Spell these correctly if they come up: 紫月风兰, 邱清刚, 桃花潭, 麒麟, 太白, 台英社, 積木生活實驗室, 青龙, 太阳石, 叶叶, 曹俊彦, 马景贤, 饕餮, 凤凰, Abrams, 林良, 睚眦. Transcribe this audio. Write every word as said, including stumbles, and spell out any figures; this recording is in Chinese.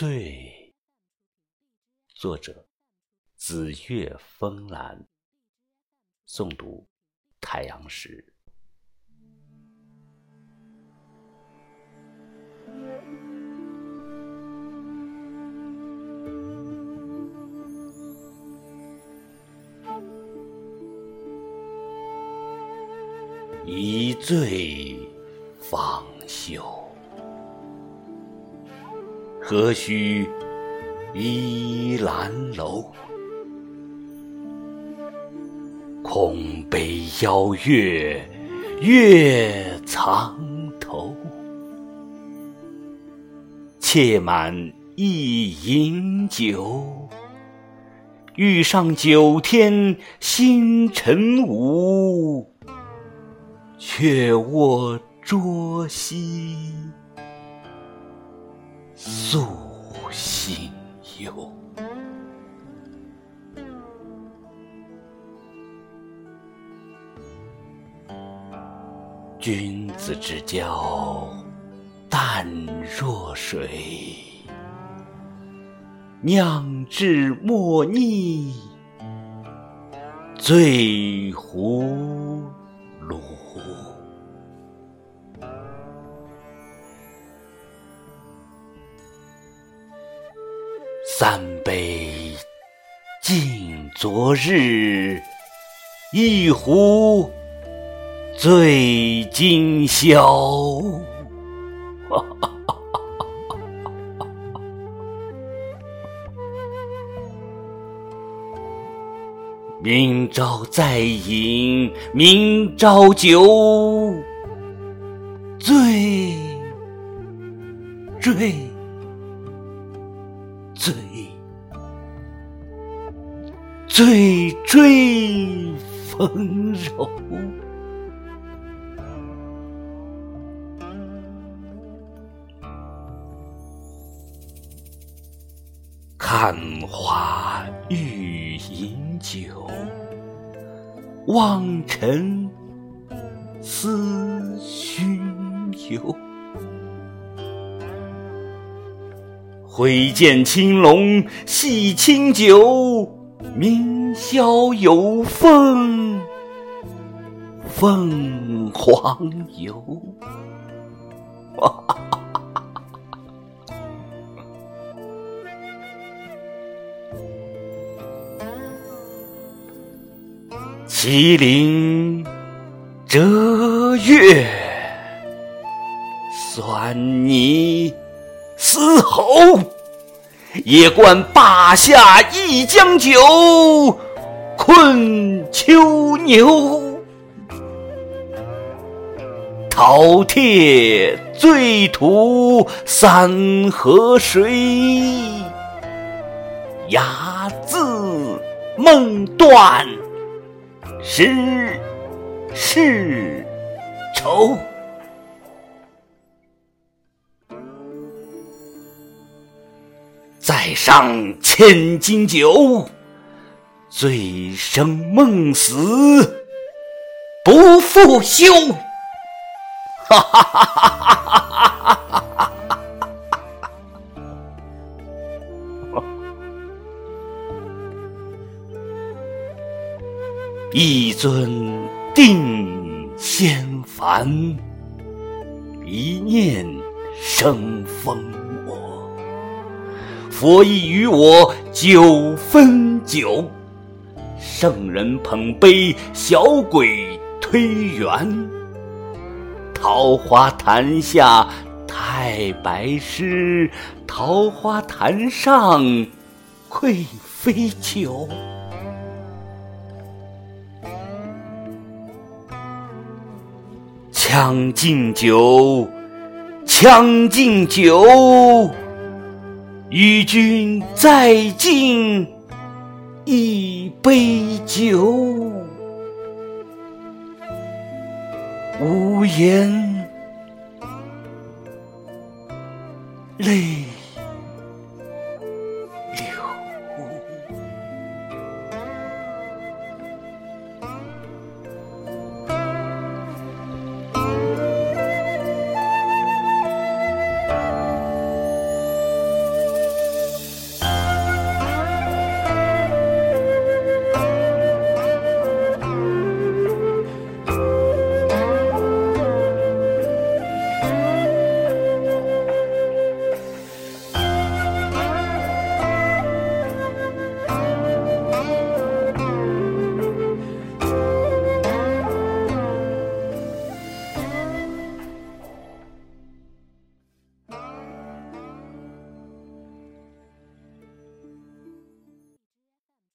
醉。作者：紫月风兰，诵读：太阳石。一醉方休，何须依兰楼？空悲邀月，月藏头。妾满一饮酒，欲上九天星辰无。却卧斫兮，素心忧。君子之交，淡若水。酿至莫逆，醉胡虏。三杯尽昨日，一壶醉今宵。明朝再饮明朝酒，醉醉醉醉追风柔。看花欲饮酒，望尘思巡游。挥剑青龙戏清酒，明宵有凤凤凰游。麒麟折月，狻泥嘶吼。野观灞下一江酒，困囚牛。饕餮醉吐三河水，睚眦梦断十世愁。再上千金酒，醉生梦死不复休。哈哈哈哈哈哈哈哈！一尊定仙凡，一念生风魔。佛亦与我九分酒，圣人捧杯，小鬼推圆。桃花潭下太白诗，桃花潭上愧非酒。将进酒，将进酒，与君再尽一杯酒。无言泪。